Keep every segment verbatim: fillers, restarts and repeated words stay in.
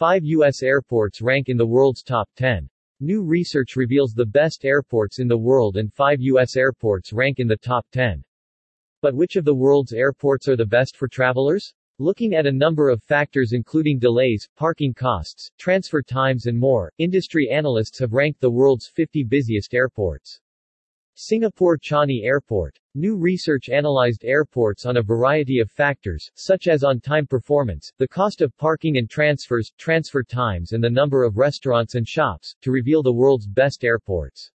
Five U S airports rank in the world's top ten. New research reveals the best airports in the world and five U S airports rank in the top ten. But which of the world's airports are the best for travelers? Looking at a number of factors including delays, parking costs, transfer times and more, industry analysts have ranked the world's fifty busiest airports. Singapore Changi Airport. New research analyzed airports on a variety of factors, such as on-time performance, the cost of parking and transfers, transfer times and the number of restaurants and shops, to reveal the world's best airports.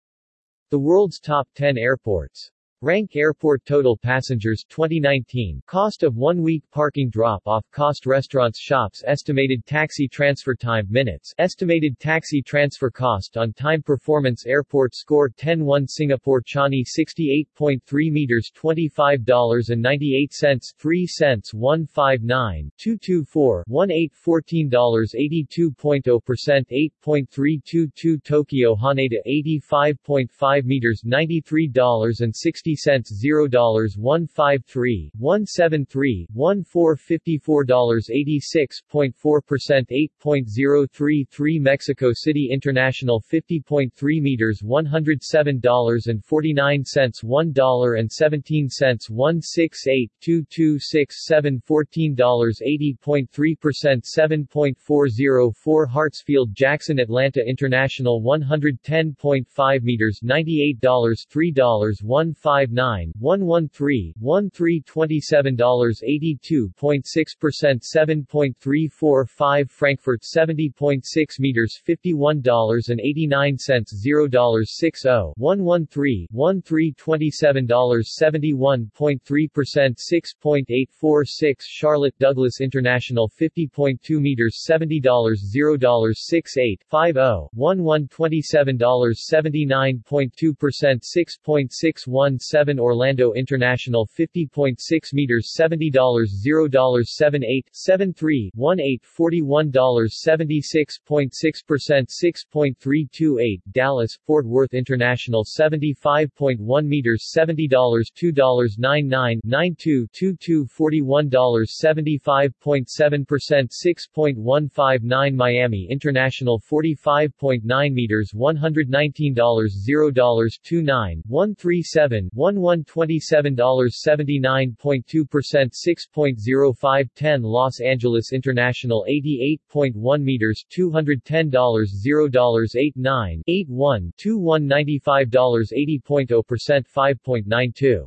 The world's top ten airports. Rank airport total passengers twenty nineteen, cost of one week parking drop-off, cost restaurants, shops, estimated taxi transfer time minutes, estimated taxi transfer cost, on time performance, airport score ten one. Singapore Changi sixty-eight point three meters, twenty-five dollars and ninety-eight cents, three cents, one five nine, two two four, one eight, fourteen dollars, eighty-two point zero percent, eight point three two two. Tokyo Haneda eighty-five point five meters, ninety-three dollars and sixty cents, zero dollars one five three, one seven three, one four five four, eighty-six point four percent, eight point zero three three. Mexico City International fifty point three meters, one hundred seven dollars and forty-nine cents, one dollar and seventeen cents, one six eight, two two six seven, fourteen dollars, eighty point three percent, seven point four zero four. Hartsfield-Jackson Atlanta International one hundred ten point five meters, ninety-eight dollars, three dollars and fifteen cents, one five nine, one one three, one three, twenty-seven dollars, eighty-two point six percent, seven point three four five. Frankfurt seventy point six meters, fifty-one dollars and eighty-nine cents, zero dollars sixty, one one three, one three, twenty-seven dollars, seventy-one point three percent, six point eight four six. Charlotte Douglas International fifty point two meters, seventy dollars, zero dollars sixty-eight, fifty, eleven, twenty-seven dollars, seventy-nine point two percent, six point six one seven. Orlando International fifty point six meters, seventy dollars, zero dollars seventy-eight, seventy-three, eighteen, forty-one dollars, seventy-six point six percent, six point three two eight. Dallas Fort Worth International seventy-five point one meters, seventy dollars, two dollars ninety-nine, ninety-two, twenty-two, forty-one dollars, seventy-five point seven percent, six point one five nine. Miami International forty-five point nine meters, one hundred nineteen dollars, zero dollars twenty-nine, one thirty-seven, one one, twenty-seven dollars, seventy-nine point two percent, six point zero five one zero. Los Angeles International eighty-eight point one meters, two hundred ten dollars, zero dollars eighty-nine, eighty-one, twenty-one ninety-five, eighty point zero percent, five point nine two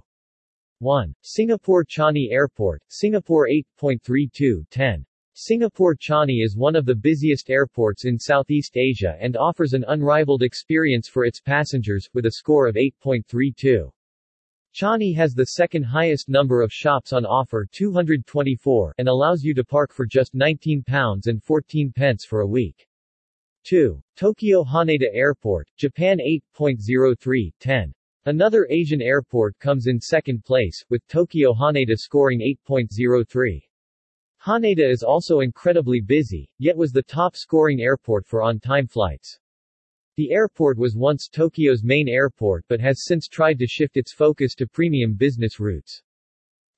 one. Singapore Changi Airport, Singapore eight point three two ten. Singapore Changi is one of the busiest airports in Southeast Asia and offers an unrivaled experience for its passengers, with a score of eight point three two. Changi has the second highest number of shops on offer, two hundred twenty-four, and allows you to park for just nineteen pounds and fourteen pence for a week. two. Tokyo Haneda Airport, Japan eight point zero three ten. Another Asian airport comes in second place, with Tokyo Haneda scoring eight point zero three. Haneda is also incredibly busy, yet was the top-scoring airport for on-time flights. The airport was once Tokyo's main airport but has since tried to shift its focus to premium business routes.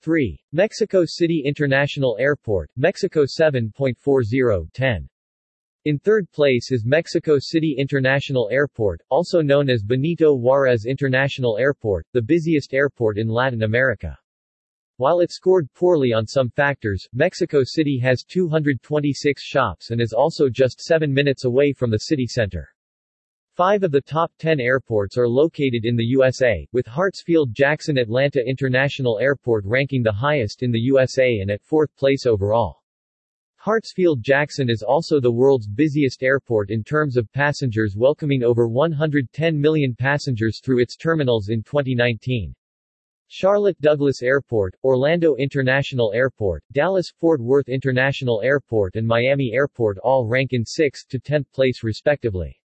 three. Mexico City International Airport, Mexico seven point four zero ten. In third place is Mexico City International Airport, also known as Benito Juarez International Airport, the busiest airport in Latin America. While it scored poorly on some factors, Mexico City has two hundred twenty-six shops and is also just seven minutes away from the city center. Five of the top ten airports are located in the U S A, with Hartsfield-Jackson Atlanta International Airport ranking the highest in the U S A and at fourth place overall. Hartsfield-Jackson is also the world's busiest airport in terms of passengers, welcoming over one hundred ten million passengers through its terminals in twenty nineteen. Charlotte Douglas Airport, Orlando International Airport, Dallas Fort Worth International Airport and Miami Airport all rank in sixth to tenth place respectively.